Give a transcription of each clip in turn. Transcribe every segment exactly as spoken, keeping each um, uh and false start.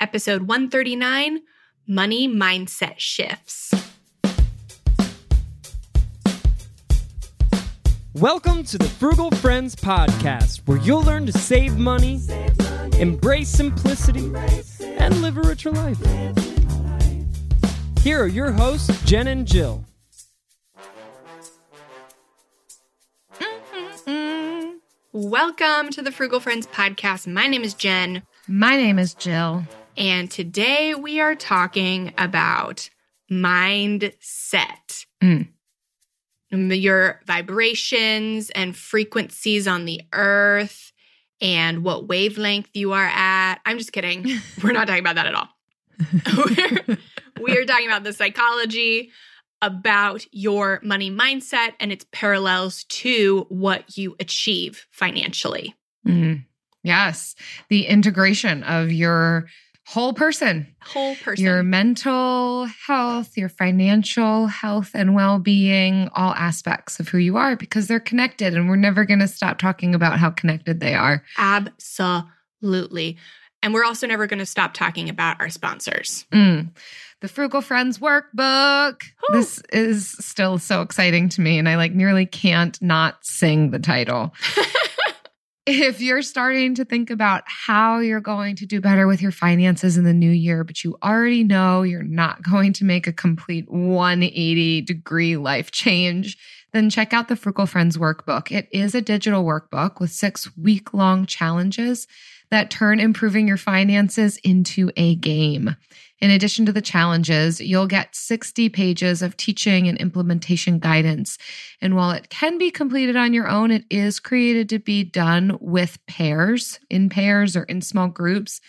Episode one thirty-nine, Money Mindset Shifts. Welcome to the Frugal Friends Podcast, where you'll learn to save money, save money, embrace simplicity, embrace it, and live a richer life. Here are your hosts, Jen and Jill. Mm-mm-mm. Welcome to the Frugal Friends Podcast. My name is Jen. My name is Jill. And today we are talking about mindset. Mm. Your vibrations and frequencies on the earth and what wavelength you are at. I'm just kidding. We're not talking about that at all. We're, we are talking about the psychology, about your money mindset and its parallels to what you achieve financially. Mm-hmm. Yes. The integration of your whole person, whole person, your mental health, your financial health and well-being, all aspects of who you are, because they're connected and we're never going to stop talking about how connected they are. Absolutely. And we're also never going to stop talking about our sponsors. Mm. The Frugal Friends Workbook. Ooh. This is still so exciting to me, and I like nearly can't not sing the title. If you're starting to think about how you're going to do better with your finances in the new year, but you already know you're not going to make a complete one hundred eighty degree life change, then check out the Frugal Friends Workbook. It is a digital workbook with six week-long challenges that turn improving your finances into a game. In addition to the challenges, you'll get sixty pages of teaching and implementation guidance. And while it can be completed on your own, it is created to be done with pairs, in pairs or in small groups.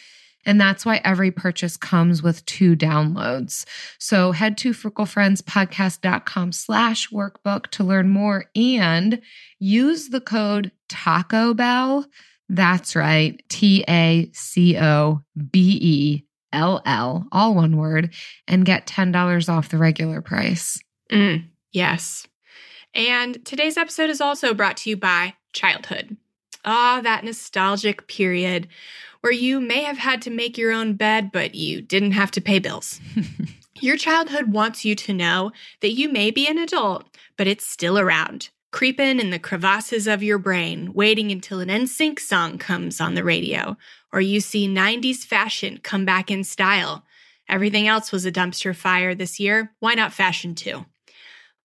And that's why every purchase comes with two downloads. So head to frugal friends podcast dot com slash workbook to learn more and use the code Taco Bell. That's right, T A C O B E L L, all one word, and get ten dollars off the regular price. Mm, yes. And today's episode is also brought to you by childhood. Ah, oh, that nostalgic period where you may have had to make your own bed, but you didn't have to pay bills. Your childhood wants you to know that you may be an adult, but it's still around, creeping in the crevasses of your brain, waiting until an N Sync song comes on the radio, or you see nineties fashion come back in style. Everything else was a dumpster fire this year. Why not fashion too?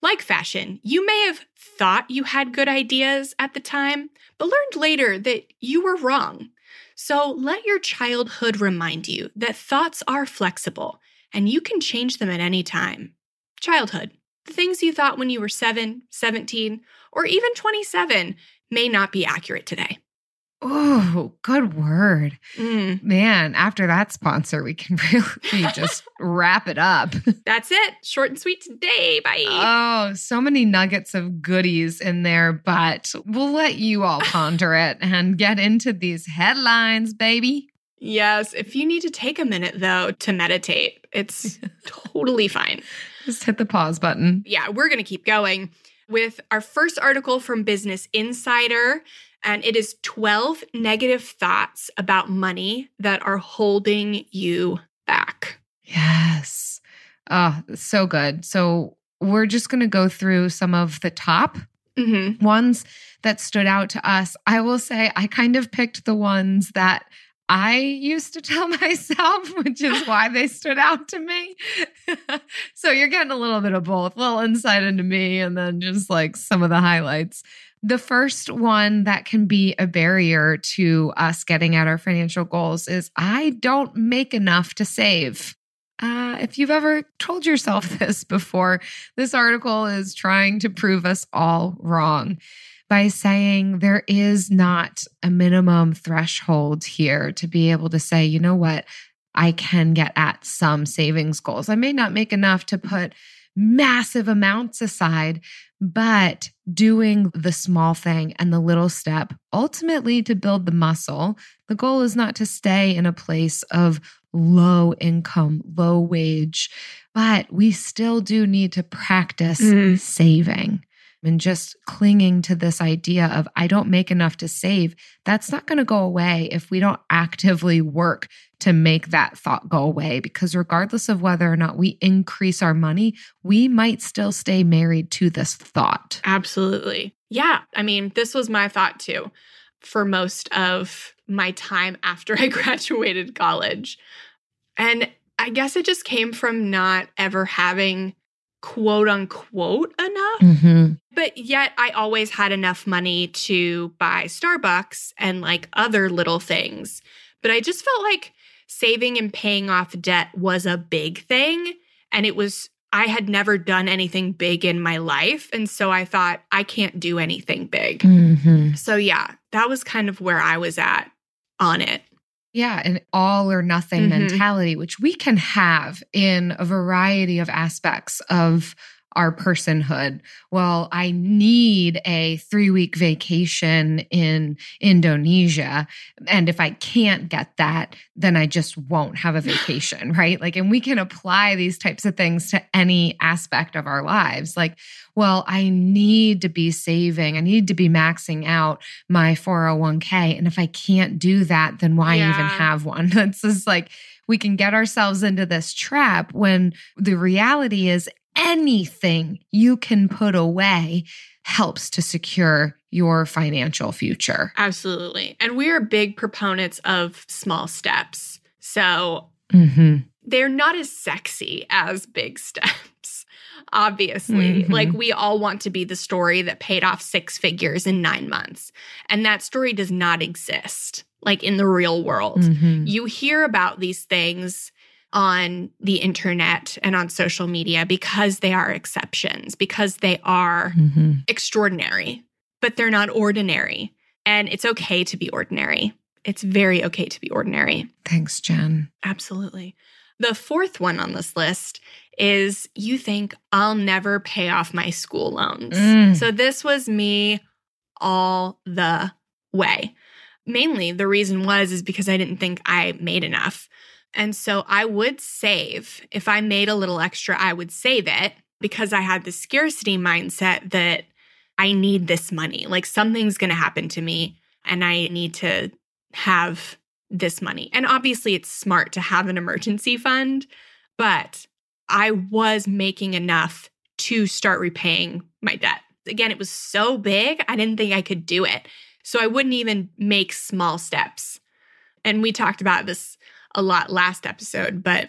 Like fashion, you may have thought you had good ideas at the time, but learned later that you were wrong. So let your childhood remind you that thoughts are flexible and you can change them at any time. Childhood. The things you thought when you were seven, seventeen, or even twenty-seven may not be accurate today. Oh, good word. Mm. Man, after that sponsor, we can really just wrap it up. That's it. Short and sweet today. Bye. Oh, so many nuggets of goodies in there, but we'll let you all ponder it and get into these headlines, baby. Yes. If you need to take a minute, though, to meditate, it's totally fine. Just hit the pause button. Yeah, we're going to keep going with our first article from Business Insider, and it is twelve negative thoughts about money that are holding you back. Yes. Oh, so good. So we're just going to go through some of the top mm-hmm. ones that stood out to us. I will say I kind of picked the ones that I used to tell myself, which is why they stood out to me. So you're getting a little bit of both, a little insight into me and then just like some of the highlights. The first one that can be a barrier to us getting at our financial goals is I don't make enough to save. Uh, if you've ever told yourself this before, this article is trying to prove us all wrong by saying there is not a minimum threshold here to be able to say, you know what, I can get at some savings goals. I may not make enough to put massive amounts aside, but doing the small thing and the little step, ultimately to build the muscle. The goal is not to stay in a place of low income, low wage, but we still do need to practice mm. saving. And just clinging to this idea of, I don't make enough to save, that's not going to go away if we don't actively work to make that thought go away. Because regardless of whether or not we increase our money, we might still stay married to this thought. Absolutely. Yeah. I mean, this was my thought too for most of my time after I graduated college. And I guess it just came from not ever having quote unquote enough. Mm-hmm. But yet I always had enough money to buy Starbucks and like other little things. But I just felt like saving and paying off debt was a big thing. And it was, I had never done anything big in my life. And so I thought, I can't do anything big. Mm-hmm. So yeah, that was kind of where I was at on it. Yeah, an all or nothing mm-hmm. mentality, which we can have in a variety of aspects of our personhood. Well, I need a three-week vacation in Indonesia. And if I can't get that, then I just won't have a vacation, right? Like, and we can apply these types of things to any aspect of our lives. Like, well, I need to be saving. I need to be maxing out my four oh one k. And if I can't do that, then why yeah. even have one? It's just like, we can get ourselves into this trap when the reality is anything you can put away helps to secure your financial future. Absolutely. And we are big proponents of small steps. So mm-hmm. they're not as sexy as big steps, obviously. Mm-hmm. Like we all want to be the story that paid off six figures in nine months. And that story does not exist, like in the real world. Mm-hmm. You hear about these things on the internet and on social media because they are exceptions, because they are mm-hmm. extraordinary, but they're not ordinary. And it's okay to be ordinary. It's very okay to be ordinary. Thanks, Jen. Absolutely. The fourth one on this list is you think, I'll never pay off my school loans. Mm. So this was me all the way. Mainly the reason was is because I didn't think I made enough. And so I would save. If I made a little extra, I would save it because I had the scarcity mindset that I need this money. Like something's going to happen to me and I need to have this money. And obviously it's smart to have an emergency fund, but I was making enough to start repaying my debt. Again, it was so big, I didn't think I could do it. So I wouldn't even make small steps. And we talked about this a lot last episode, but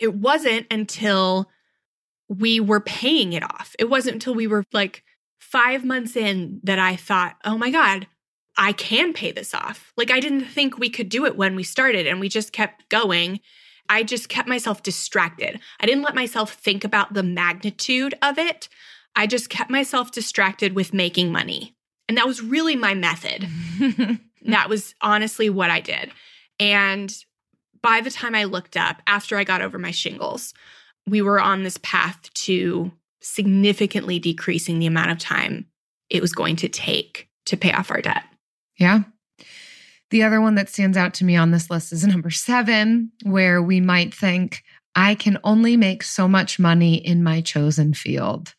it wasn't until we were paying it off. It wasn't until we were like five months in that I thought, oh my God, I can pay this off. Like I didn't think we could do it when we started and we just kept going. I just kept myself distracted. I didn't let myself think about the magnitude of it. I just kept myself distracted with making money. And that was really my method. That was honestly what I did. And by the time I looked up, after I got over my shingles, we were on this path to significantly decreasing the amount of time it was going to take to pay off our debt. Yeah. The other one that stands out to me on this list is number seven, where we might think, I can only make so much money in my chosen field.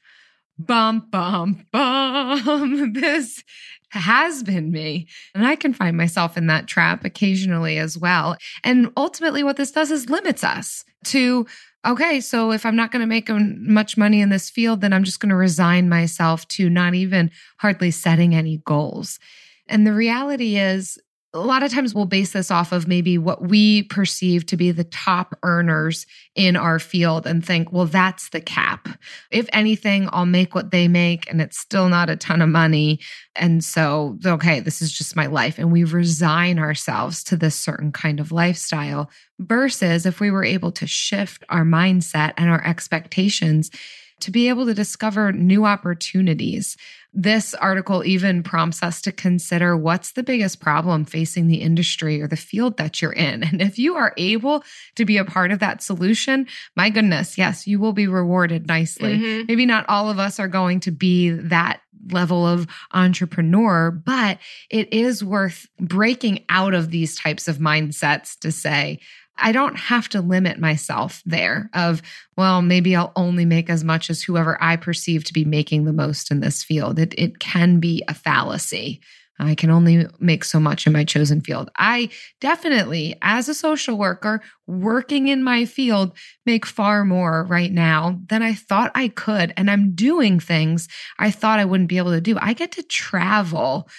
Bum, bum, bum. This has been me. And I can find myself in that trap occasionally as well. And ultimately what this does is limits us to, okay, so if I'm not going to make much money in this field, then I'm just going to resign myself to not even hardly setting any goals. And the reality is a lot of times we'll base this off of maybe what we perceive to be the top earners in our field and think, well, that's the cap. If anything, I'll make what they make and it's still not a ton of money. And so, okay, this is just my life. And we resign ourselves to this certain kind of lifestyle versus if we were able to shift our mindset and our expectations to be able to discover new opportunities. This article even prompts us to consider what's the biggest problem facing the industry or the field that you're in. And if you are able to be a part of that solution, my goodness, yes, you will be rewarded nicely. Mm-hmm. Maybe not all of us are going to be that level of entrepreneur, but it is worth breaking out of these types of mindsets to say, I don't have to limit myself there of, well, maybe I'll only make as much as whoever I perceive to be making the most in this field. It, it can be a fallacy. I can only make so much in my chosen field. I definitely, as a social worker working in my field, make far more right now than I thought I could. And I'm doing things I thought I wouldn't be able to do. I get to travel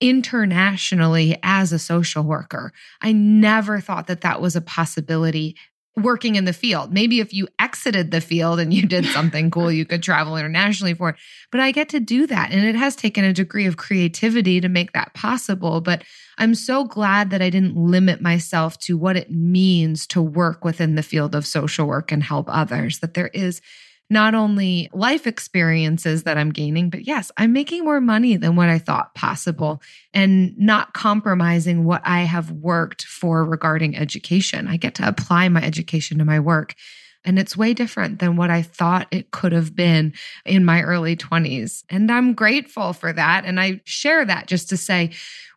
internationally as a social worker. I never thought that that was a possibility working in the field. Maybe if you exited the field and you did something cool, you could travel internationally for it. But I get to do that. And it has taken a degree of creativity to make that possible. But I'm so glad that I didn't limit myself to what it means to work within the field of social work and help others, that there is not only life experiences that I'm gaining, but yes, I'm making more money than what I thought possible and not compromising what I have worked for regarding education. I get to apply my education to my work, and it's way different than what I thought it could have been in my early twenties. And I'm grateful for that. And I share that just to say,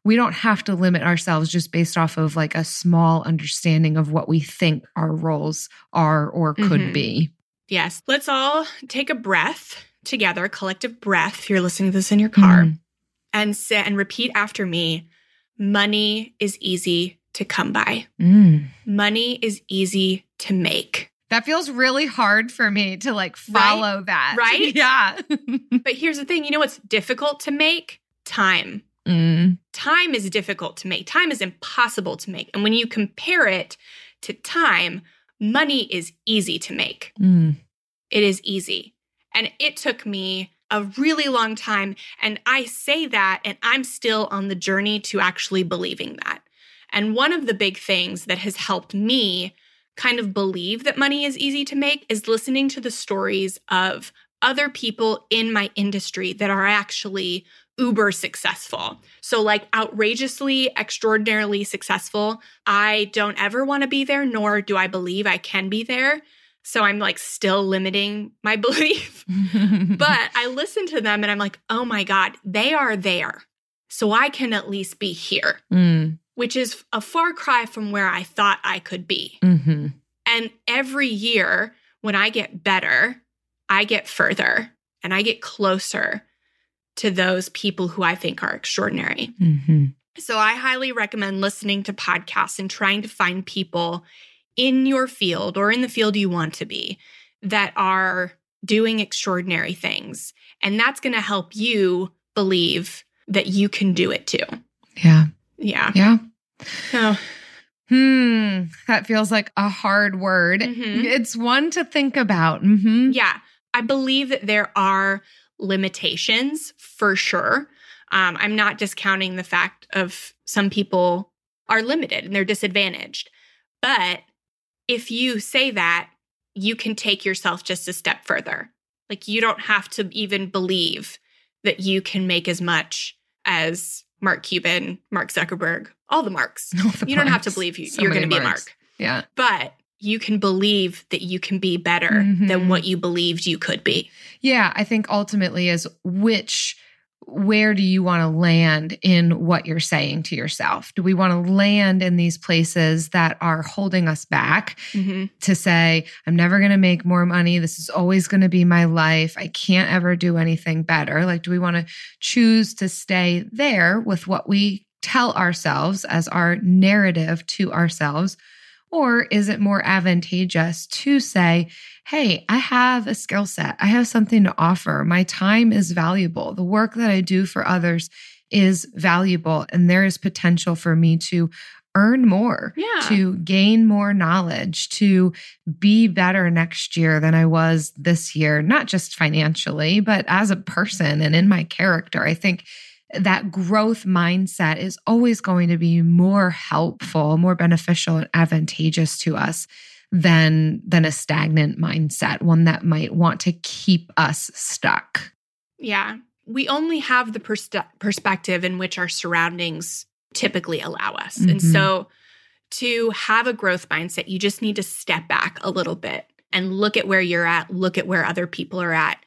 we don't have to limit ourselves just based off of like a small understanding of what we think our roles are or could mm-hmm. be. Yes. Let's all take a breath together, a collective breath, if you're listening to this in your car, mm-hmm. and sit and repeat after me. Money is easy to come by. Mm. Money is easy to make. That feels really hard for me to like follow right? that. Right? Yeah. But here's the thing. You know what's difficult to make? Time. Mm. Time is difficult to make. Time is impossible to make. And when you compare it to time, money is easy to make. Mm. It is easy. And it took me a really long time. And I say that, and I'm still on the journey to actually believing that. And one of the big things that has helped me kind of believe that money is easy to make is listening to the stories of other people in my industry that are actually uber successful. So like outrageously, extraordinarily successful. I don't ever want to be there, nor do I believe I can be there. So I'm like still limiting my belief. But I listen to them and I'm like, oh my God, they are there. So I can at least be here, mm. which is a far cry from where I thought I could be. Mm-hmm. And every year when I get better, I get further and I get closer to those people who I think are extraordinary. Mm-hmm. So I highly recommend listening to podcasts and trying to find people in your field or in the field you want to be that are doing extraordinary things. And that's going to help you believe that you can do it too. Yeah. Yeah. Yeah. So hmm. That feels like a hard word. Mm-hmm. It's one to think about. Mm-hmm. Yeah. I believe that there are limitations for sure. Um, I'm not discounting the fact of some people are limited and they're disadvantaged. But if you say that, you can take yourself just a step further. Like you don't have to even believe that you can make as much as Mark Cuban, Mark Zuckerberg, all the Marks. All the you don't marks. Have to believe you, so you're going to be a Mark. Yeah. But you can believe that you can be better mm-hmm. than what you believed you could be. Yeah, I think ultimately is which, where do you want to land in what you're saying to yourself? Do we want to land in these places that are holding us back mm-hmm. to say, I'm never going to make more money. This is always going to be my life. I can't ever do anything better. Like, do we want to choose to stay there with what we tell ourselves as our narrative to ourselves? Or is it more advantageous to say, hey, I have a skill set. I have something to offer. My time is valuable. The work that I do for others is valuable and there is potential for me to earn more, yeah. to gain more knowledge, to be better next year than I was this year, not just financially, but as a person and in my character. I think that growth mindset is always going to be more helpful, more beneficial and advantageous to us than, than a stagnant mindset, one that might want to keep us stuck. Yeah. We only have the pers- perspective in which our surroundings typically allow us. Mm-hmm. And so to have a growth mindset, you just need to step back a little bit and look at where you're at, look at where other people are at,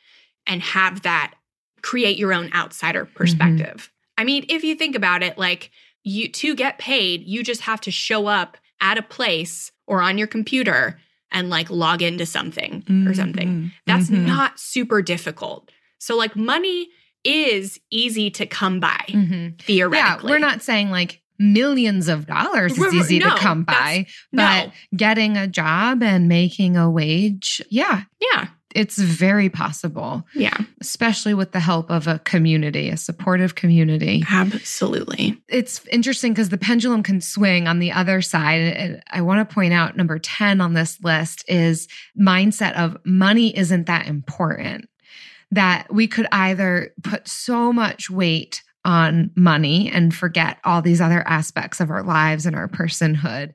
and have that create your own outsider perspective. Mm-hmm. I mean, if you think about it, like you to get paid, you just have to show up at a place or on your computer and like log into something mm-hmm. or something. That's mm-hmm. not super difficult. So like money is easy to come by, mm-hmm. theoretically. Yeah, we're not saying like millions of dollars is easy no, to come by, but no. getting a job and making a wage, yeah. Yeah. It's very possible. Yeah. Especially with the help of a community, a supportive community. Absolutely. It's interesting because the pendulum can swing on the other side. And I want to point out number ten on this list is mindset of money isn't that important. That we could either put so much weight on money and forget all these other aspects of our lives and our personhood,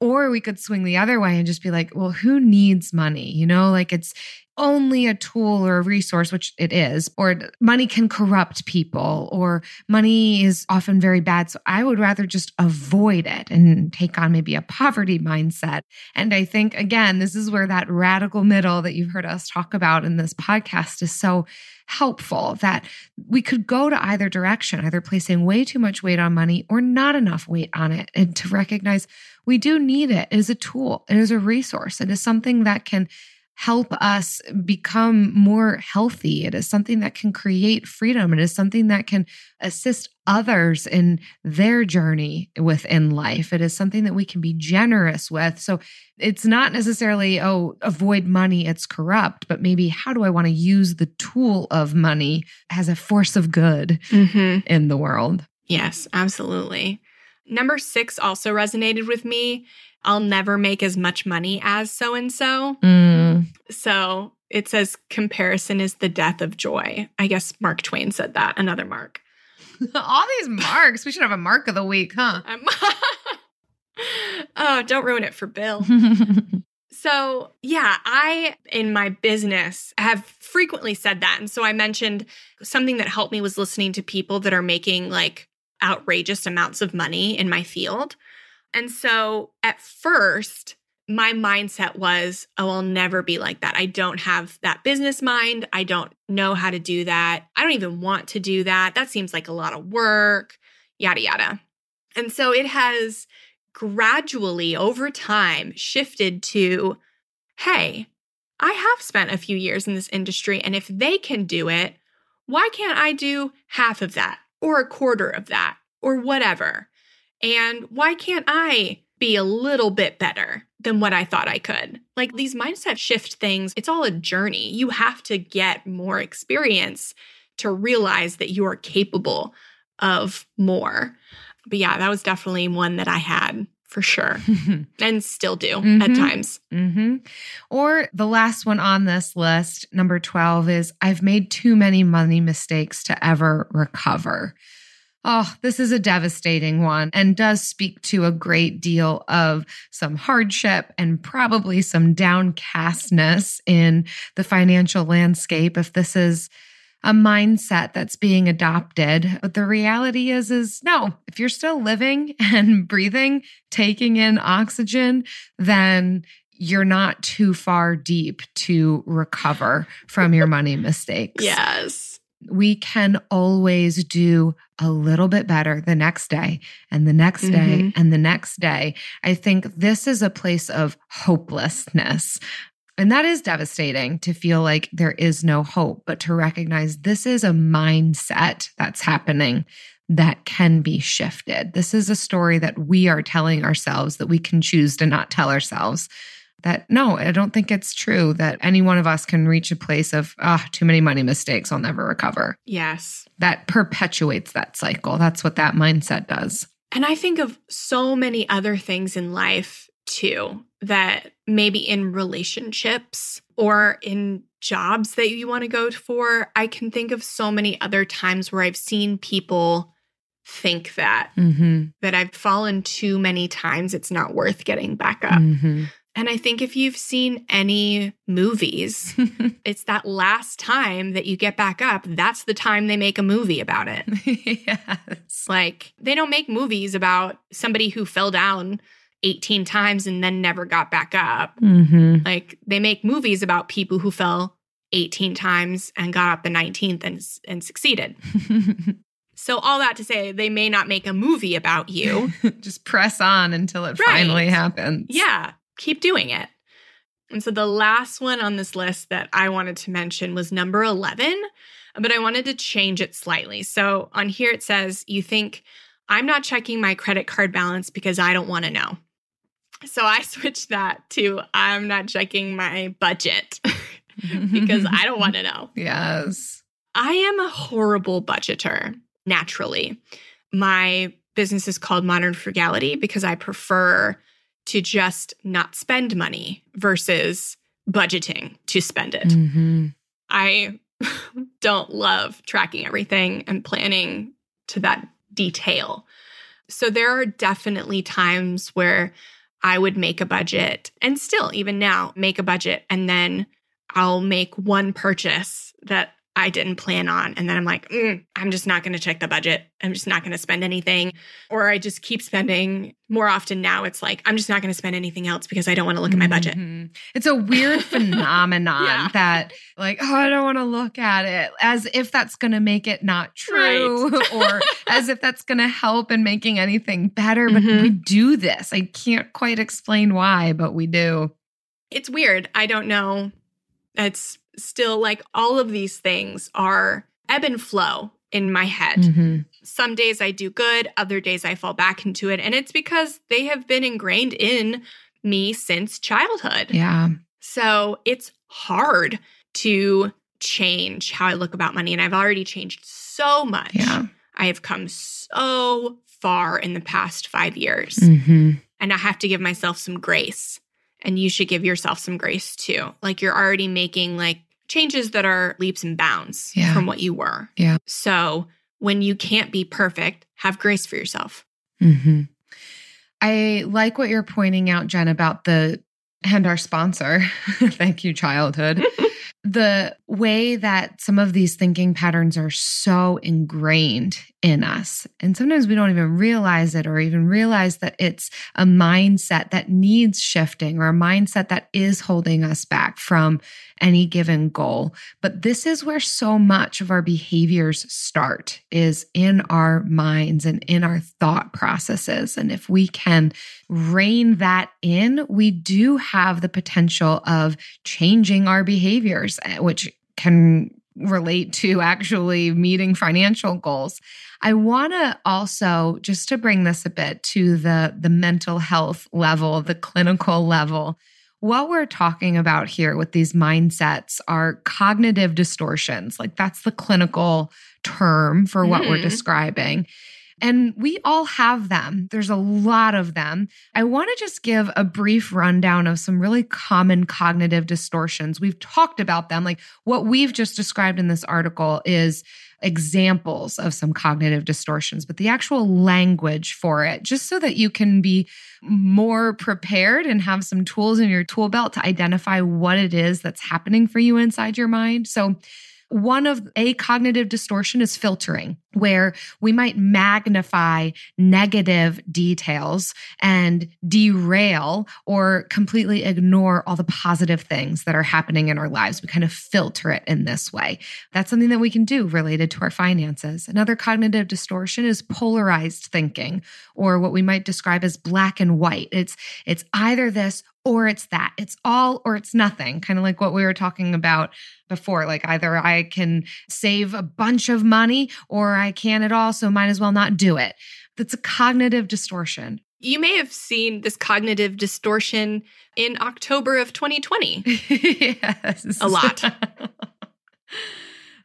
or we could swing the other way and just be like, well, who needs money? You know, like it's only a tool or a resource, which it is, or money can corrupt people, or money is often very bad. So I would rather just avoid it and take on maybe a poverty mindset. And I think, again, this is where that radical middle that you've heard us talk about in this podcast is so helpful, that we could go to either direction, either placing way too much weight on money or not enough weight on it, and to recognize we do need it. It is a tool. It is a resource. It is something that can help us become more healthy. It is something that can create freedom. It is something that can assist others in their journey within life. It is something that we can be generous with. So it's not necessarily, oh, avoid money, it's corrupt, but maybe how do I want to use the tool of money as a force of good mm-hmm. in the world? Yes, absolutely. Number six also resonated with me. I'll never make as much money as so-and-so. Mm. So it says, comparison is the death of joy. I guess Mark Twain said that. Another Mark. All these marks. We should have a mark of the week, huh? Oh, don't ruin it for Bill. So yeah, I, in my business, have frequently said that. And so I mentioned something that helped me was listening to people that are making like outrageous amounts of money in my field. And so at first, my mindset was, oh, I'll never be like that. I don't have that business mind. I don't know how to do that. I don't even want to do that. That seems like a lot of work, yada, yada. And so it has gradually over time shifted to, hey, I have spent a few years in this industry, and if they can do it, why can't I do half of that or a quarter of that or whatever? And why can't I be a little bit better than what I thought I could? Like these mindset shift things, it's all a journey. You have to get more experience to realize that you are capable of more. But yeah, that was definitely one that I had for sure and still do mm-hmm. at times. Mm-hmm. Or the last one on this list, number twelve, is I've made too many money mistakes to ever recover. Oh, this is a devastating one and does speak to a great deal of some hardship and probably some downcastness in the financial landscape if this is a mindset that's being adopted. But the reality is, is no, if you're still living and breathing, taking in oxygen, then you're not too far deep to recover from your money mistakes. Yes. We can always do a little bit better the next day and the next mm-hmm. day and the next day. I think this is a place of hopelessness. And that is devastating to feel like there is no hope, but to recognize this is a mindset that's happening that can be shifted. This is a story that we are telling ourselves that we can choose to not tell ourselves. that no, I don't think it's true that any one of us can reach a place of, ah, oh, too many money mistakes, I'll never recover. Yes. That perpetuates that cycle. That's what that mindset does. And I think of so many other things in life too, that maybe in relationships or in jobs that you want to go for, I can think of so many other times where I've seen people think that, mm-hmm. that I've fallen too many times, it's not worth getting back up. Mm-hmm. And I think if you've seen any movies, it's that last time that you get back up, that's the time they make a movie about it. Yes. Like, they don't make movies about somebody who fell down eighteen times and then never got back up. Mm-hmm. Like, they make movies about people who fell eighteen times and got up the nineteenth and, and succeeded. So all that to say, they may not make a movie about you. Just press on until it right. finally happens. Yeah. Keep doing it. And so the last one on this list that I wanted to mention was number eleven, but I wanted to change it slightly. So on here it says, you think, I'm not checking my credit card balance because I don't want to know. So I switched that to, I'm not checking my budget because I don't want to know. Yes. I am a horrible budgeter, naturally. My business is called Modern Frugality because I prefer to just not spend money versus budgeting to spend it. Mm-hmm. I don't love tracking everything and planning to that detail. So there are definitely times where I would make a budget, and still, even now, make a budget, and then I'll make one purchase that I didn't plan on. And then I'm like, mm, I'm just not going to check the budget. I'm just not going to spend anything. Or I just keep spending. More often now, it's like, I'm just not going to spend anything else because I don't want to look at my budget. Mm-hmm. It's a weird phenomenon yeah. that like, oh, I don't want to look at it, as if that's going to make it not true right. or as if that's going to help in making anything better. But mm-hmm. we do this. I can't quite explain why, but we do. It's weird. I don't know. It's still, like, all of these things are ebb and flow in my head. Mm-hmm. Some days I do good, other days I fall back into it. And it's because they have been ingrained in me since childhood. Yeah. So it's hard to change how I look about money. And I've already changed so much. Yeah. I have come so far in the past five years. Mm-hmm. And I have to give myself some grace. And you should give yourself some grace too. Like, you're already making, like, changes that are leaps and bounds yeah. from what you were. Yeah. So when you can't be perfect, have grace for yourself. Mm-hmm. I like what you're pointing out, Jen, about the, and our sponsor, thank you, childhood, the way that some of these thinking patterns are so ingrained in us. And sometimes we don't even realize it, or even realize that it's a mindset that needs shifting, or a mindset that is holding us back from any given goal. But this is where so much of our behaviors start, is in our minds and in our thought processes. And if we can rein that in, we do have the potential of changing our behaviors, which can relate to actually meeting financial goals. I want to also, just to bring this a bit to the, the mental health level, the clinical level, what we're talking about here with these mindsets are cognitive distortions. Like, that's the clinical term for what mm. we're describing. And we all have them. There's a lot of them. I want to just give a brief rundown of some really common cognitive distortions. We've talked about them. Like, what we've just described in this article is examples of some cognitive distortions, but the actual language for it, just so that you can be more prepared and have some tools in your tool belt to identify what it is that's happening for you inside your mind. So one of a cognitive distortion is filtering, where we might magnify negative details and derail or completely ignore all the positive things that are happening in our lives. We kind of filter it in this way. That's something that we can do related to our finances. Another cognitive distortion is polarized thinking, or what we might describe as black and white. It's, it's either this or it's that. It's all or it's nothing, kind of like what we were talking about before. Like, either I can save a bunch of money or I can't at all, so might as well not do it. That's a cognitive distortion. You may have seen this cognitive distortion in October of twenty twenty. Yes. A lot.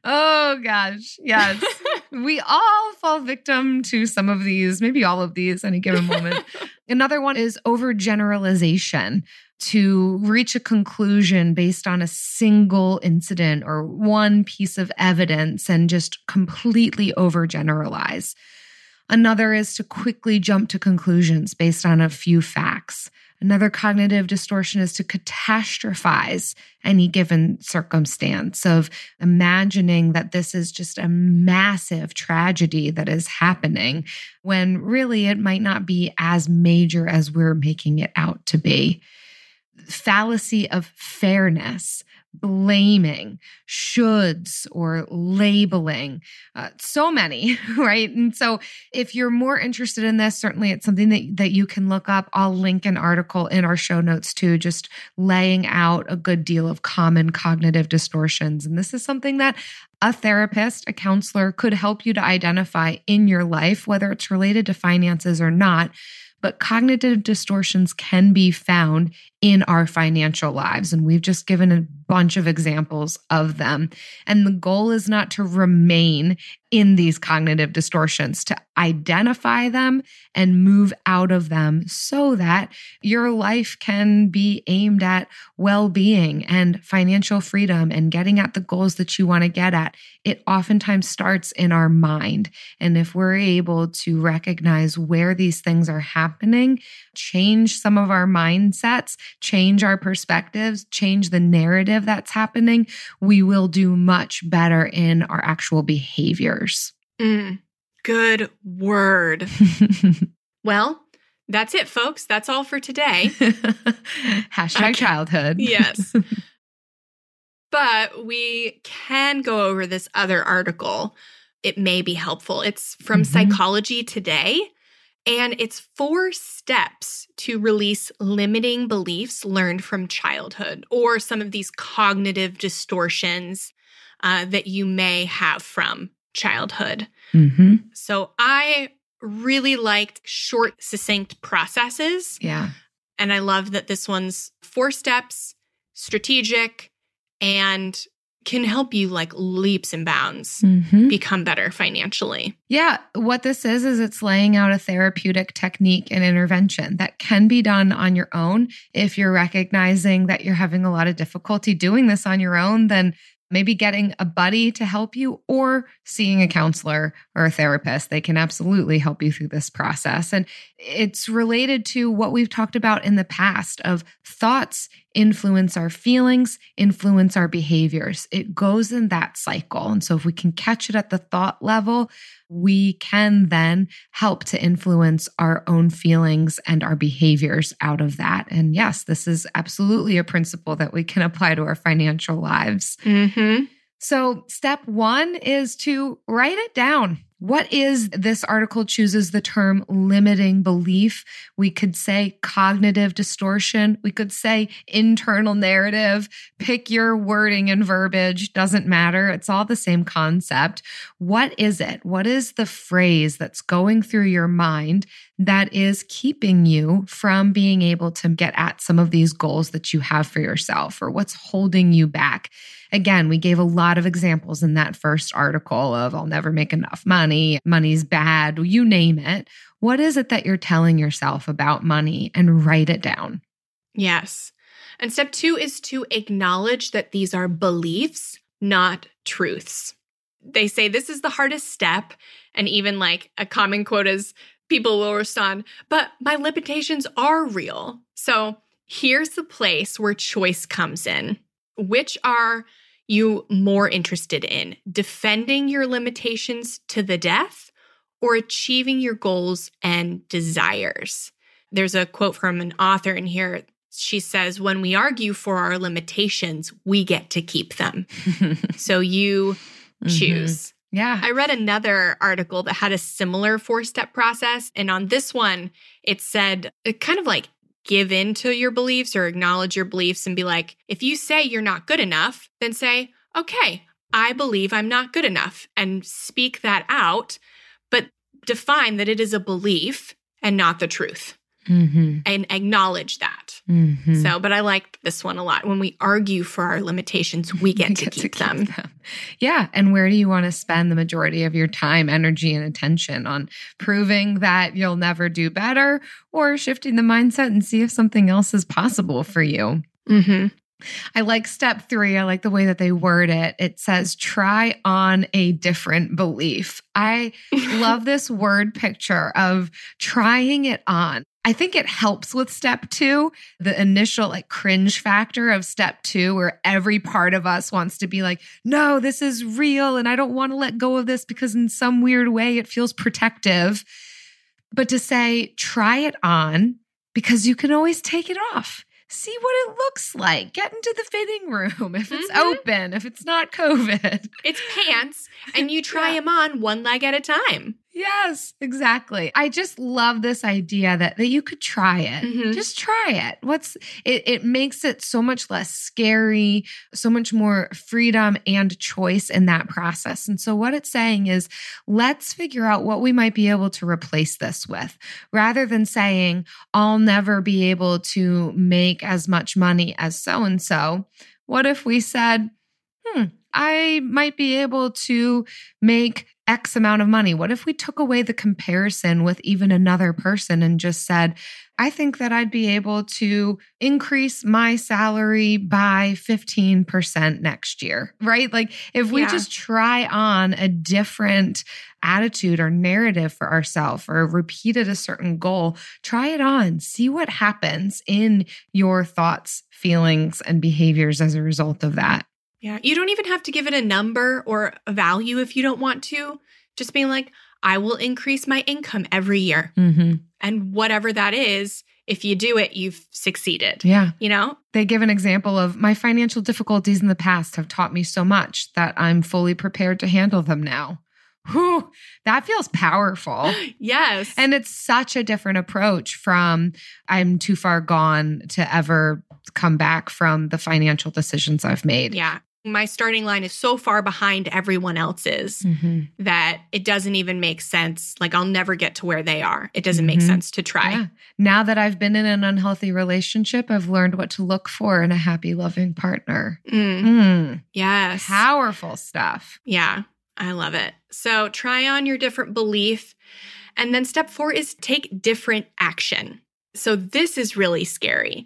Oh, gosh. Yes. We all fall victim to some of these, maybe all of these, any given moment. Another one is overgeneralization, to reach a conclusion based on a single incident or one piece of evidence and just completely overgeneralize. Another is to quickly jump to conclusions based on a few facts. Another cognitive distortion is to catastrophize any given circumstance, of imagining that this is just a massive tragedy that is happening when really it might not be as major as we're making it out to be. Fallacy of fairness, blaming, shoulds, or labeling. Uh, so many, right? And so if you're more interested in this, certainly it's something that, that you can look up. I'll link an article in our show notes too, just laying out a good deal of common cognitive distortions. And this is something that a therapist, a counselor could help you to identify in your life, whether it's related to finances or not. But cognitive distortions can be found in our financial lives. And we've just given a bunch of examples of them. And the goal is not to remain in these cognitive distortions, to identify them and move out of them so that your life can be aimed at well-being and financial freedom and getting at the goals that you want to get at. It oftentimes starts in our mind. And if we're able to recognize where these things are happening, change some of our mindsets, change our perspectives, change the narrative that's happening, we will do much better in our actual behaviors. Mm, good word. Well, that's it, folks. That's all for today. Hashtag okay. Childhood. Yes. But we can go over this other article. It may be helpful. It's from mm-hmm. Psychology Today. And it's four steps to release limiting beliefs learned from childhood or some of these cognitive distortions uh, that you may have from childhood. Mm-hmm. So I really liked short, succinct processes. Yeah. And I love that this one's four steps, strategic, and can help you like leaps and bounds mm-hmm. become better financially. Yeah. What this is, is it's laying out a therapeutic technique and intervention that can be done on your own. If you're recognizing that you're having a lot of difficulty doing this on your own, then maybe getting a buddy to help you or seeing a counselor or a therapist. They can absolutely help you through this process. And it's related to what we've talked about in the past of thoughts influence our feelings, influence our behaviors. It goes in that cycle. And so if we can catch it at the thought level, we can then help to influence our own feelings and our behaviors out of that. And yes, this is absolutely a principle that we can apply to our financial lives. Mm-hmm. So step one is to write it down. What is, this article chooses the term limiting belief. We could say cognitive distortion. We could say internal narrative. Pick your wording and verbiage. Doesn't matter. It's all the same concept. What is it? What is the phrase that's going through your mind that is keeping you from being able to get at some of these goals that you have for yourself, or what's holding you back? Again, we gave a lot of examples in that first article of I'll never make enough money, money's bad, you name it. What is it that you're telling yourself about money, and write it down? Yes. And step two is to acknowledge that these are beliefs, not truths. They say this is the hardest step. And even like a common quote is, people will respond, but my limitations are real. So here's the place where choice comes in. Which are you more interested in? Defending your limitations to the death or achieving your goals and desires? There's a quote from an author in here. She says, when we argue for our limitations, we get to keep them. So you choose. Mm-hmm. Yeah. I read another article that had a similar four-step process. And on this one, it said kind of like, give in to your beliefs or acknowledge your beliefs and be like, if you say you're not good enough, then say, okay, I believe I'm not good enough, and speak that out, but define that it is a belief and not the truth. mm-hmm. and acknowledge that. Mm-hmm. So, but I like this one a lot. When we argue for our limitations, we get, we to, get keep to keep them. them. Yeah. And where do you want to spend the majority of your time, energy, and attention? On proving that you'll never do better, or shifting the mindset and see if something else is possible for you? Mm-hmm. I like step three. I like the way that they word it. It says, try on a different belief. I love this word picture of trying it on. I think it helps with step two, the initial like cringe factor of step two, where every part of us wants to be like, no, this is real. And I don't want to let go of this because in some weird way it feels protective. But to say, try it on, because you can always take it off. See what it looks like. Get into the fitting room if it's mm-hmm. open, if it's not COVID. It's pants, and you try yeah. them on one leg at a time. Yes, exactly. I just love this idea that, that you could try it. Mm-hmm. Just try it. What's it, it makes it so much less scary, so much more freedom and choice in that process. And so what it's saying is, let's figure out what we might be able to replace this with, rather than saying, I'll never be able to make as much money as so-and-so. What if we said, hmm, I might be able to make X amount of money? What if we took away the comparison with even another person and just said, I think that I'd be able to increase my salary by fifteen percent next year, right? Like if we yeah. just try on a different attitude or narrative for ourselves, or repeated a certain goal, try it on, see what happens in your thoughts, feelings, and behaviors as a result of that. Yeah, you don't even have to give it a number or a value if you don't want to. Just being like, I will increase my income every year. Mm-hmm. And whatever that is, if you do it, you've succeeded. Yeah. You know? They give an example of, my financial difficulties in the past have taught me so much that I'm fully prepared to handle them now. Whew, that feels powerful. Yes. And it's such a different approach from, I'm too far gone to ever come back from the financial decisions I've made. Yeah. My starting line is so far behind everyone else's mm-hmm. that it doesn't even make sense. Like, I'll never get to where they are. It doesn't mm-hmm. make sense to try. Yeah. Now that I've been in an unhealthy relationship, I've learned what to look for in a happy, loving partner. Mm. Mm. Yes. Powerful stuff. Yeah. I love it. So try on your different belief. And then step four is take different action. So this is really scary,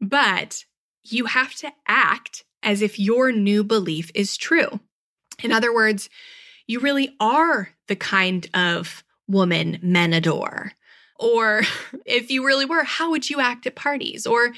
but you have to act as if your new belief is true. In other words, you really are the kind of woman men adore. Or if you really were, how would you act at parties? Or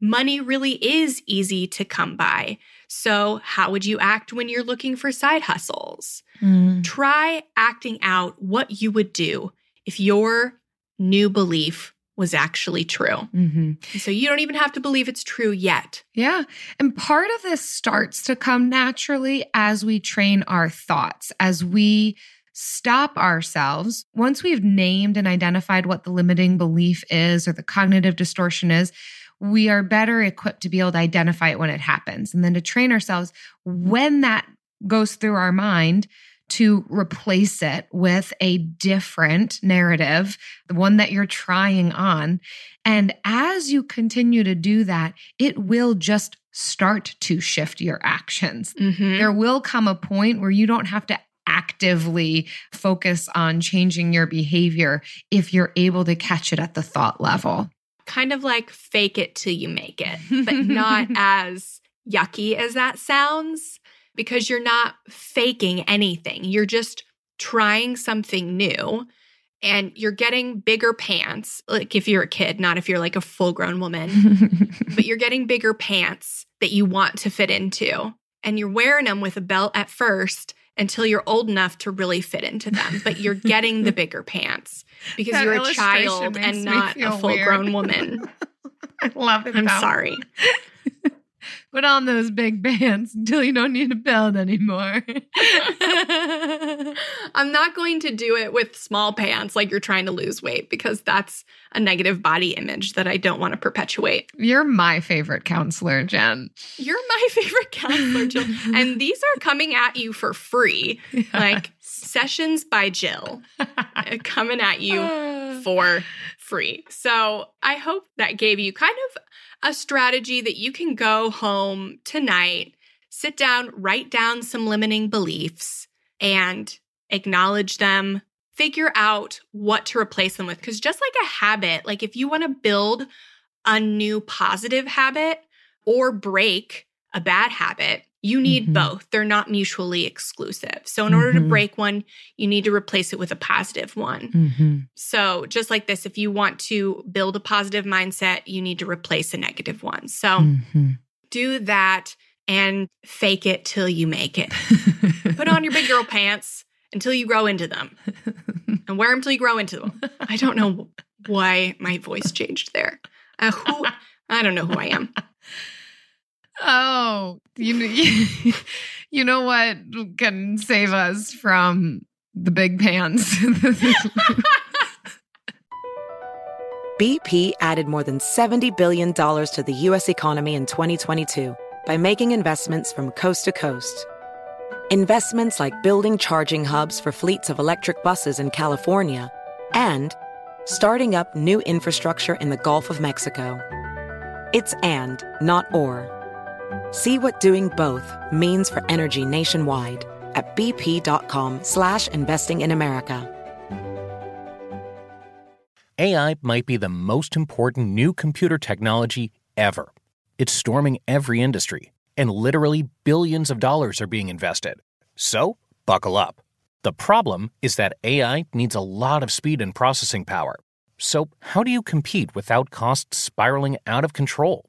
money really is easy to come by. So how would you act when you're looking for side hustles? Mm. Try acting out what you would do if your new belief was actually true. Mm-hmm. So you don't even have to believe it's true yet. Yeah. And part of this starts to come naturally as we train our thoughts, as we stop ourselves. Once we've named and identified what the limiting belief is or the cognitive distortion is, we are better equipped to be able to identify it when it happens, and then to train ourselves when that goes through our mind to replace it with a different narrative, the one that you're trying on. And as you continue to do that, it will just start to shift your actions. Mm-hmm. There will come a point where you don't have to actively focus on changing your behavior if you're able to catch it at the thought level. Kind of like fake it till you make it, but not as yucky as that sounds, because you're not faking anything. You're just trying something new, and you're getting bigger pants, like if you're a kid, not if you're like a full-grown woman, but you're getting bigger pants that you want to fit into, and you're wearing them with a belt at first until you're old enough to really fit into them. But you're getting the bigger pants because that you're a child and not a full-grown woman. I love it. I'm though. sorry. Put on those big pants until you don't need a belt anymore. I'm not going to do it with small pants like you're trying to lose weight, because that's a negative body image that I don't want to perpetuate. You're my favorite counselor, Jen. You're my favorite counselor, Jill. And these are coming at you for free. Yes. Like Sessions by Jill. Coming at you for free. So I hope that gave you kind of a strategy that you can go home tonight, sit down, write down some limiting beliefs and acknowledge them, figure out what to replace them with. Because just like a habit, like if you want to build a new positive habit or break a bad habit, you need mm-hmm. both. They're not mutually exclusive. So in mm-hmm. order to break one, you need to replace it with a positive one. Mm-hmm. So just like this, if you want to build a positive mindset, you need to replace a negative one. So mm-hmm. do that and fake it till you make it. Put on your big girl pants until you grow into them and wear them till you grow into them. I don't know why my voice changed there. Uh, who, I don't know who I am. Oh, you know, you know what can save us from the big pants? B P added more than seventy billion dollars to the U S economy in twenty twenty-two by making investments from coast to coast. Investments like building charging hubs for fleets of electric buses in California and starting up new infrastructure in the Gulf of Mexico. It's and, not or. See what doing both means for energy nationwide at bp.com slash investing in America. A I might be the most important new computer technology ever. It's storming every industry, and literally billions of dollars are being invested. So, buckle up. The problem is that A I needs a lot of speed and processing power. So, how do you compete without costs spiraling out of control?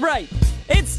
Right. It's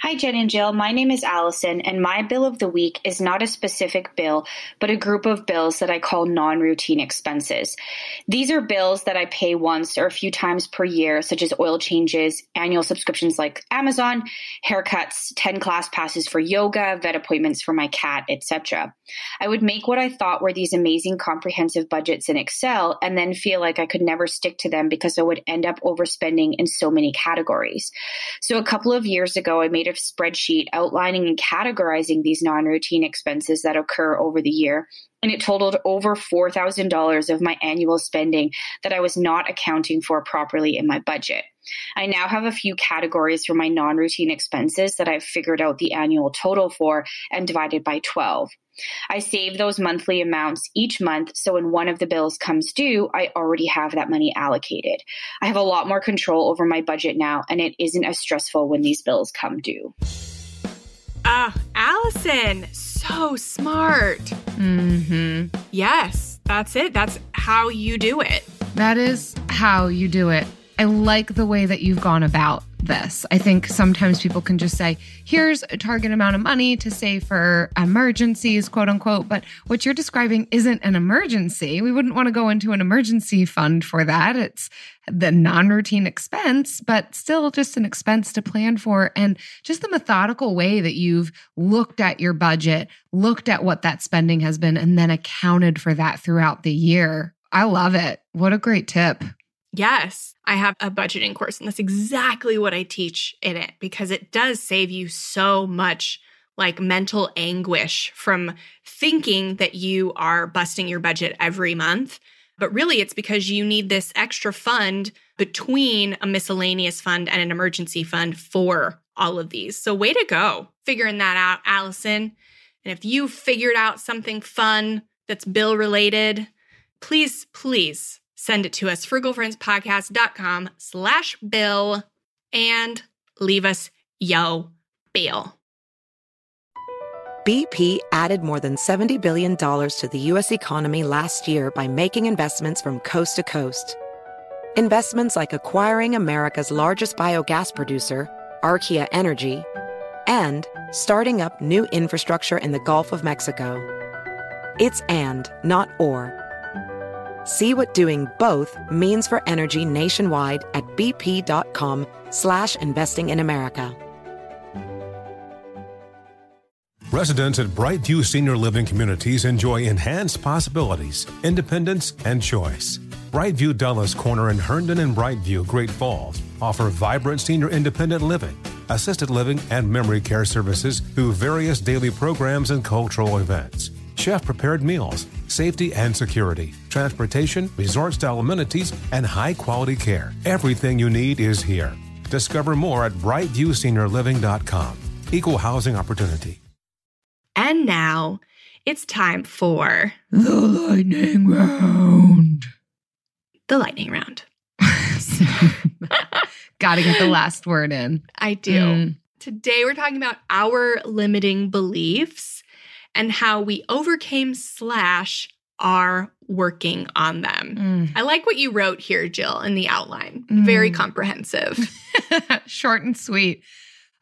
Hi, Jen and Jill. My name is Allison, and my bill of the week is not a specific bill, but a group of bills that I call non-routine expenses. These are bills that I pay once or a few times per year, such as oil changes, annual subscriptions like Amazon, haircuts, ten class passes for yoga, vet appointments for my cat, et cetera. I would make what I thought were these amazing comprehensive budgets in Excel and then feel like I could never stick to them because I would end up overspending in so many categories. So a couple of years ago, I made a spreadsheet outlining and categorizing these non-routine expenses that occur over the year. And it totaled over four thousand dollars of my annual spending that I was not accounting for properly in my budget. I now have a few categories for my non-routine expenses that I've figured out the annual total for and divided by twelve. I save those monthly amounts each month, so when one of the bills comes due, I already have that money allocated. I have a lot more control over my budget now, and it isn't as stressful when these bills come due. Ah, uh, Allison, so smart. Mm-hmm. Yes, that's it. That's how you do it. That is how you do it. I like the way that you've gone about this. I think sometimes people can just say, here's a target amount of money to save for emergencies, quote unquote. But what you're describing isn't an emergency. We wouldn't want to go into an emergency fund for that. It's the non-routine expense, but still just an expense to plan for. And just the methodical way that you've looked at your budget, looked at what that spending has been, and then accounted for that throughout the year. I love it. What a great tip. Yes, I have a budgeting course, and that's exactly what I teach in it because it does save you so much like mental anguish from thinking that you are busting your budget every month. But really, it's because you need this extra fund between a miscellaneous fund and an emergency fund for all of these. So way to go figuring that out, Allison. And if you figured out something fun that's bill related, please, please send it to us, frugalfriendspodcast.com slash bill, and leave us yo bill. B P added more than seventy billion dollars to the U S economy last year by making investments from coast to coast. Investments like acquiring America's largest biogas producer, Archaea Energy, and starting up new infrastructure in the Gulf of Mexico. It's and, not or. See what doing both means for energy nationwide at bp.com slash investing in America. Residents at Brightview Senior Living Communities enjoy enhanced possibilities, independence, and choice. Brightview Dulles Corner in Herndon and Brightview Great Falls offer vibrant senior independent living, assisted living, and memory care services through various daily programs and cultural events. Chef-prepared meals, safety and security, transportation, resort-style amenities, and high-quality care. Everything you need is here. Discover more at brightview senior living dot com. Equal housing opportunity. And now, it's time for the lightning round. The lightning round. Gotta get the last word in. I do. Mm. Today, we're talking about our limiting beliefs and how we overcame slash are working on them. Mm. I like what you wrote here, Jill, in the outline. Mm. Very comprehensive. Short and sweet.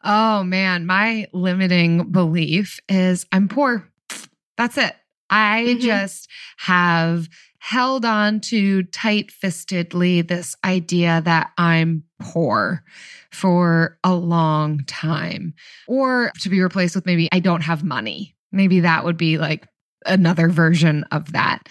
Oh, man. My limiting belief is I'm poor. That's it. I mm-hmm. just have held on to tight-fistedly this idea that I'm poor for a long time, or to be replaced with maybe I don't have money. Maybe that would be like another version of that.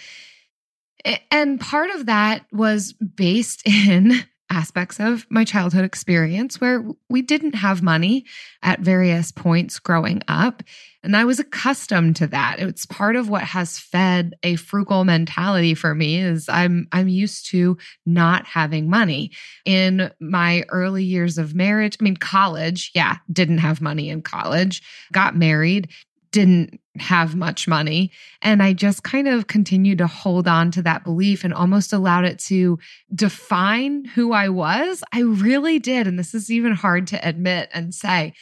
And part of that was based in aspects of my childhood experience where we didn't have money at various points growing up. And I was accustomed to that. It's part of what has fed a frugal mentality for me is I'm I'm used to not having money. In my early years of marriage, I mean, college, yeah, didn't have money in college, got married, didn't have much money. And I just kind of continued to hold on to that belief and almost allowed it to define who I was. I really did. And this is even hard to admit and say.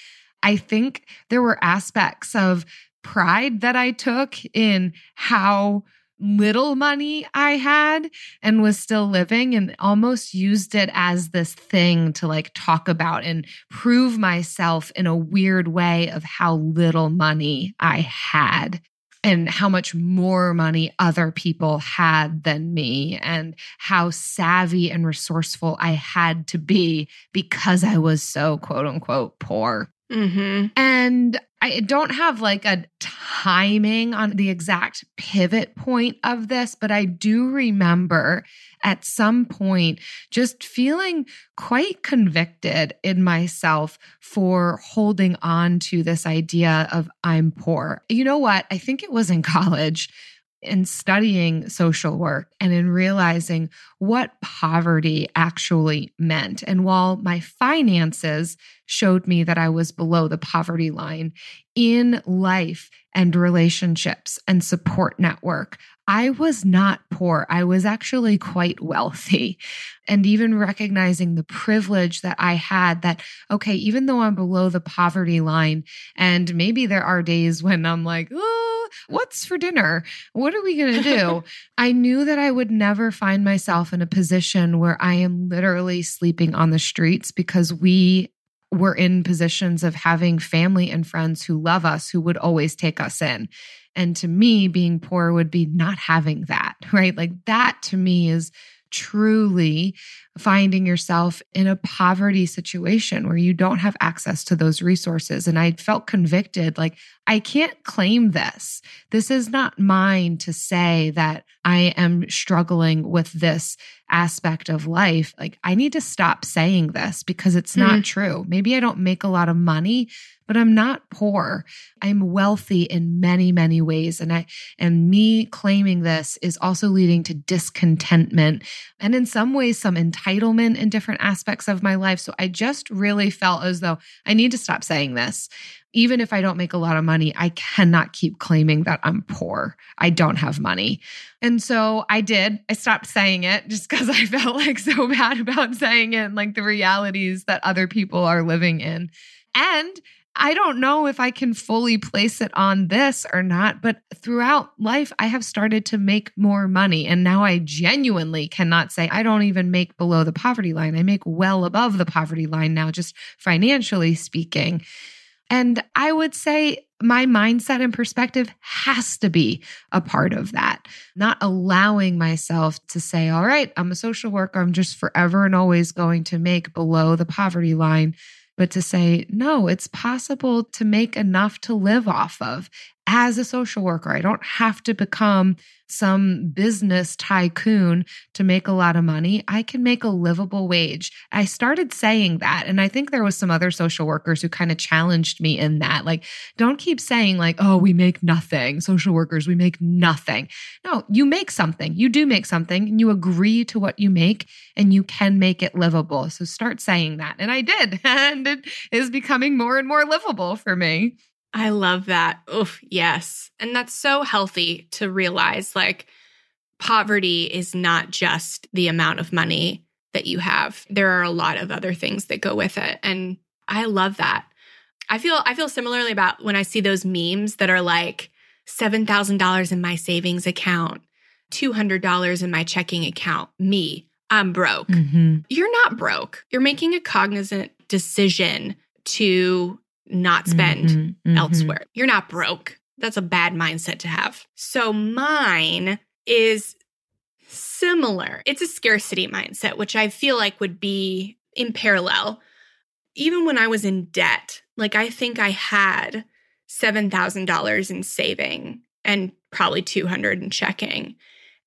I think there were aspects of pride that I took in how little money I had and was still living, and almost used it as this thing to like talk about and prove myself in a weird way of how little money I had and how much more money other people had than me, and how savvy and resourceful I had to be because I was so quote unquote poor. Mm-hmm. And I don't have like a timing on the exact pivot point of this, but I do remember at some point just feeling quite convicted in myself for holding on to this idea of I'm poor. You know what? I think it was in college and studying social work and in realizing what poverty actually meant. And while my finances showed me that I was below the poverty line in life and relationships and support network, I was not poor. I was actually quite wealthy. And even recognizing the privilege that I had that, okay, even though I'm below the poverty line, and maybe there are days when I'm like, oh, what's for dinner? What are we going to do? I knew that I would never find myself in a position where I am literally sleeping on the streets, because we we're in positions of having family and friends who love us, who would always take us in. And to me, being poor would be not having that, right? Like that to me is truly finding yourself in a poverty situation where you don't have access to those resources. And I felt convicted, like, I can't claim this. This is not mine to say that I am struggling with this aspect of life, like, I need to stop saying this because it's not mm. true. Maybe I don't make a lot of money, but I'm not poor. I'm wealthy in many, many ways. And I, and me claiming this is also leading to discontentment and in some ways, some entitlement in different aspects of my life. So I just really felt as though I need to stop saying this. Even if I don't make a lot of money, I cannot keep claiming that I'm poor. I don't have money. And so I did. I stopped saying it just because I felt like so bad about saying it and like the realities that other people are living in. And I don't know if I can fully place it on this or not, but throughout life, I have started to make more money. And now I genuinely cannot say I don't even make below the poverty line. I make well above the poverty line now, just financially speaking. And I would say my mindset and perspective has to be a part of that. Not allowing myself to say, all right, I'm a social worker. I'm just forever and always going to make below the poverty line. But to say, no, it's possible to make enough to live off of as a social worker. I don't have to become some business tycoon to make a lot of money. I can make a livable wage. I started saying that. And I think there was some other social workers who kind of challenged me in that. Like, don't keep saying like, oh, we make nothing. Social workers, we make nothing. No, you make something. You do make something and you agree to what you make and you can make it livable. So start saying that. And I did. And it is becoming more and more livable for me. I love that. Oof, yes. And that's so healthy to realize, like, poverty is not just the amount of money that you have. There are a lot of other things that go with it. And I love that. I feel I feel similarly about when I see those memes that are like seven thousand dollars in my savings account, two hundred dollars in my checking account, me, I'm broke. Mm-hmm. You're not broke. You're making a cognizant decision to not spend mm-hmm, mm-hmm. elsewhere. You're not broke. That's a bad mindset to have. So mine is similar. It's a scarcity mindset, which I feel like would be in parallel. Even when I was in debt, like I think I had seven thousand dollars in saving and probably two hundred in checking.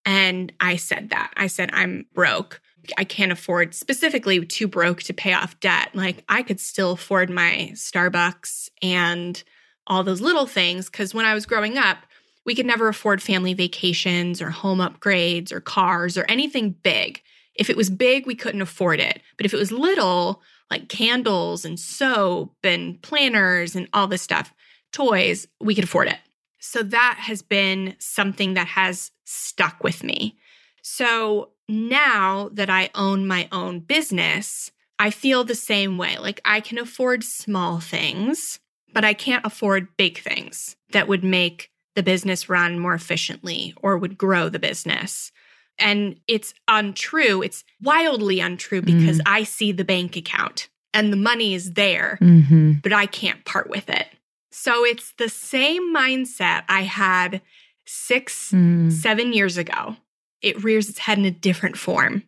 And I said that. I said, I'm broke. I can't afford, specifically too broke to pay off debt. Like I could still afford my Starbucks and all those little things. Cause when I was growing up, we could never afford family vacations or home upgrades or cars or anything big. If it was big, we couldn't afford it. But if it was little, like candles and soap and planners and all this stuff, toys, we could afford it. So that has been something that has stuck with me. So now that I own my own business, I feel the same way. Like I can afford small things, but I can't afford big things that would make the business run more efficiently or would grow the business. And it's untrue. It's wildly untrue because mm. I see the bank account and the money is there, mm-hmm. but I can't part with it. So it's the same mindset I had six, mm. seven years ago. It rears its head in a different form.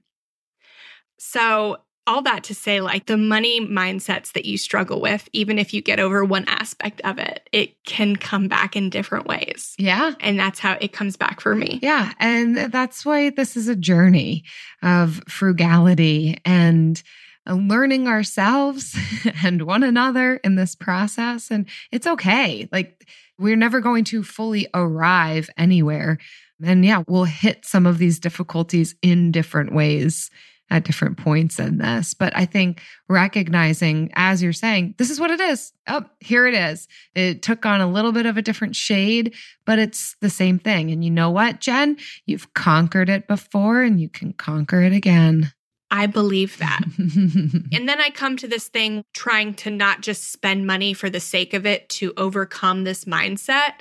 So all that to say, like the money mindsets that you struggle with, even if you get over one aspect of it, it can come back in different ways. Yeah. And that's how it comes back for me. Yeah. And that's why this is a journey of frugality and learning ourselves and one another in this process. And it's okay. Like we're never going to fully arrive anywhere. And yeah, we'll hit some of these difficulties in different ways at different points in this. But I think recognizing, as you're saying, this is what it is. Oh, here it is. It took on a little bit of a different shade, but it's the same thing. And you know what, Jen? You've conquered it before and you can conquer it again. I believe that. And then I come to this thing trying to not just spend money for the sake of it to overcome this mindset.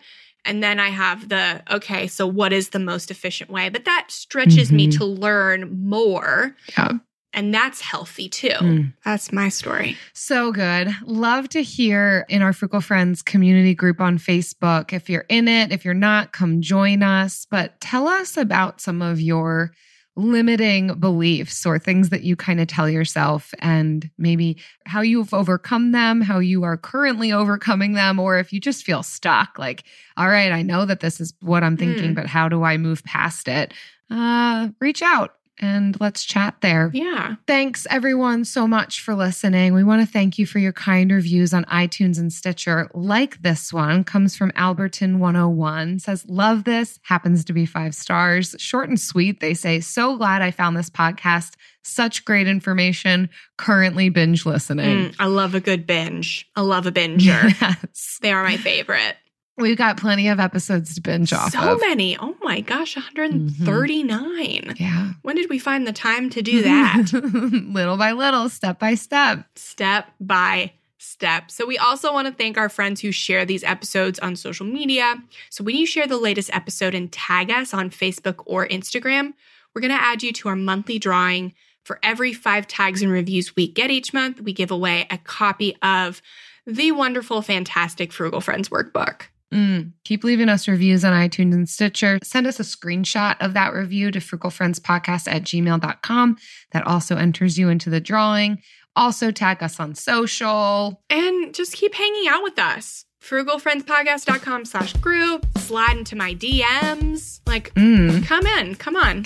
And then I have the, okay, so what is the most efficient way? But that stretches mm-hmm. me to learn more. Yeah. And that's healthy too. Mm. That's my story. So good. Love to hear in our Frugal Friends community group on Facebook. If you're in it, if you're not, come join us. But tell us about some of your limiting beliefs or things that you kind of tell yourself and maybe how you've overcome them, how you are currently overcoming them, or if you just feel stuck, like, all right, I know that this is what I'm thinking, mm. but how do I move past it? Uh, reach out and let's chat there. Yeah. Thanks everyone so much for listening. We want to thank you for your kind reviews on iTunes and Stitcher. Like this one comes from Alberton one oh one, says, love this, happens to be five stars. Short and sweet. They say, so glad I found this podcast. Such great information. Currently binge listening. Mm, I love a good binge. I love a binger. Yes. They are my favorite. We've got plenty of episodes to binge off So of. many. Oh my gosh, one hundred thirty-nine. Mm-hmm. Yeah. When did we find the time to do that? Little by little, step by step. Step by step. So we also want to thank our friends who share these episodes on social media. So when you share the latest episode and tag us on Facebook or Instagram, we're going to add you to our monthly drawing. For every five tags and reviews we get each month, we give away a copy of the wonderful, fantastic Frugal Friends Workbook. Mm. Keep leaving us reviews on iTunes and Stitcher. Send us a screenshot of that review to frugal friends podcast at gmail dot com. That also enters you into the drawing. Also tag us on social. And just keep hanging out with us. frugal friends podcast dot com slash group. Slide into my D Ms. Like, mm. come in. Come on.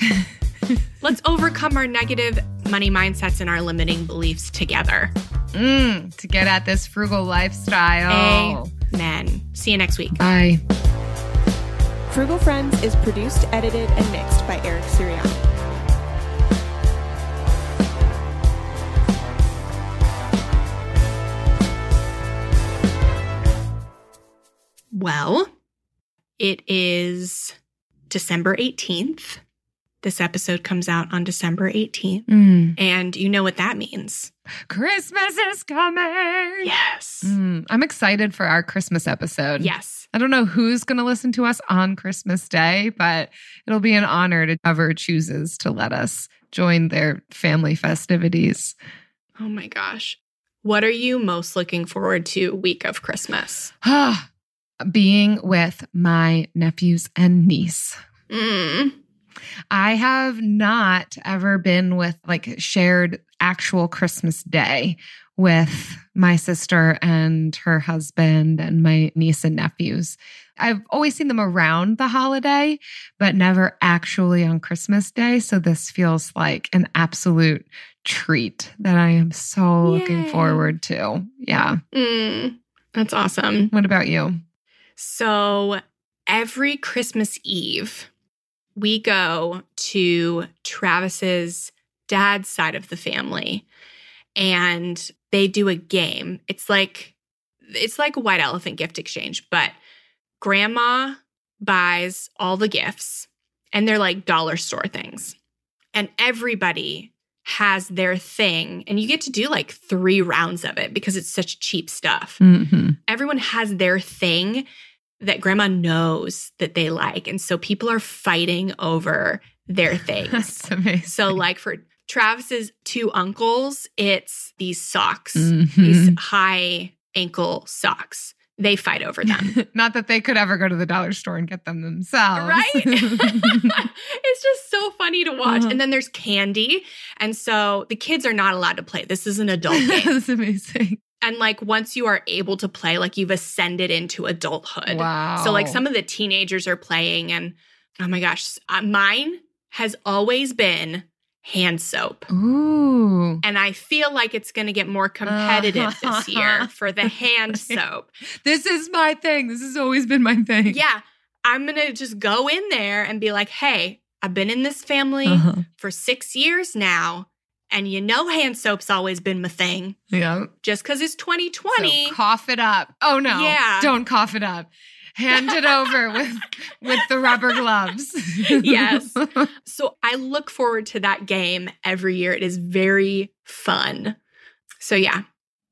Let's overcome our negative money mindsets and our limiting beliefs together. Mm, to get at this frugal lifestyle. Amen. See you next week. Bye. Frugal Friends is produced, edited, and mixed by Eric Siriano. Well, it is December eighteenth. This episode comes out on December eighteenth, mm. and you know what that means. Christmas is coming. Yes. Mm. I'm excited for our Christmas episode. Yes. I don't know who's going to listen to us on Christmas Day, but it'll be an honor to whoever chooses to let us join their family festivities. Oh my gosh. What are you most looking forward to week of Christmas? Being with my nephews and niece. Mm. I have not ever been with like shared actual Christmas day with my sister and her husband and my niece and nephews. I've always seen them around the holiday, but never actually on Christmas day. So this feels like an absolute treat that I am so Yay. looking forward to. Yeah. Mm, that's awesome. What about you? So every Christmas Eve, we go to Travis's dad's side of the family, and they do a game. It's like it's like a white elephant gift exchange, but grandma buys all the gifts, and they're like dollar store things. And everybody has their thing, and you get to do like three rounds of it because it's such cheap stuff. Mm-hmm. Everyone has their thing that grandma knows that they like. And so people are fighting over their things. That's amazing. So like for Travis's two uncles, it's these socks, mm-hmm. these high ankle socks. They fight over them. Not that they could ever go to the dollar store and get them themselves. Right? It's just so funny to watch. Uh-huh. And then there's candy. And so the kids are not allowed to play. This is an adult game. That's amazing. And like once you are able to play, like you've ascended into adulthood. Wow. So like some of the teenagers are playing and oh my gosh, uh, mine has always been hand soap. Ooh. And I feel like it's going to get more competitive this year for the hand soap. This is my thing. This has always been my thing. Yeah. I'm going to just go in there and be like, hey, I've been in this family uh-huh. for six years now. And you know hand soap's always been my thing. Yeah. Just because it's twenty twenty. So cough it up. Oh, no. Yeah. Don't cough it up. Hand it over with, with the rubber gloves. Yes. So I look forward to that game every year. It is very fun. So, yeah.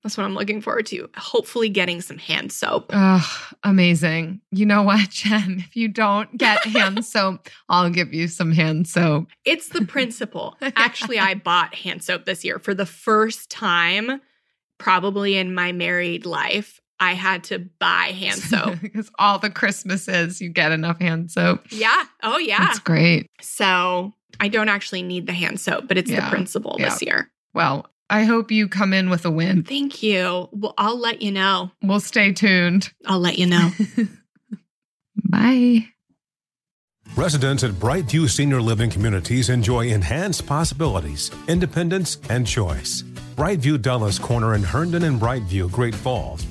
That's what I'm looking forward to. Hopefully getting some hand soap. Oh, amazing. You know what, Jen? If you don't get hand soap, I'll give you some hand soap. It's the principle. Actually, I bought hand soap this year for the first time, probably in my married life. I had to buy hand soap. Because all the Christmases, you get enough hand soap. Yeah. Oh, yeah. That's great. So I don't actually need the hand soap, but it's yeah. the principle yeah. this year. Well, I hope you come in with a win. Thank you. Well, I'll let you know. We'll stay tuned. I'll let you know. Bye. Residents at Brightview Senior Living Communities enjoy enhanced possibilities, independence, and choice. Brightview Dulles Corner in Herndon and Brightview Great Falls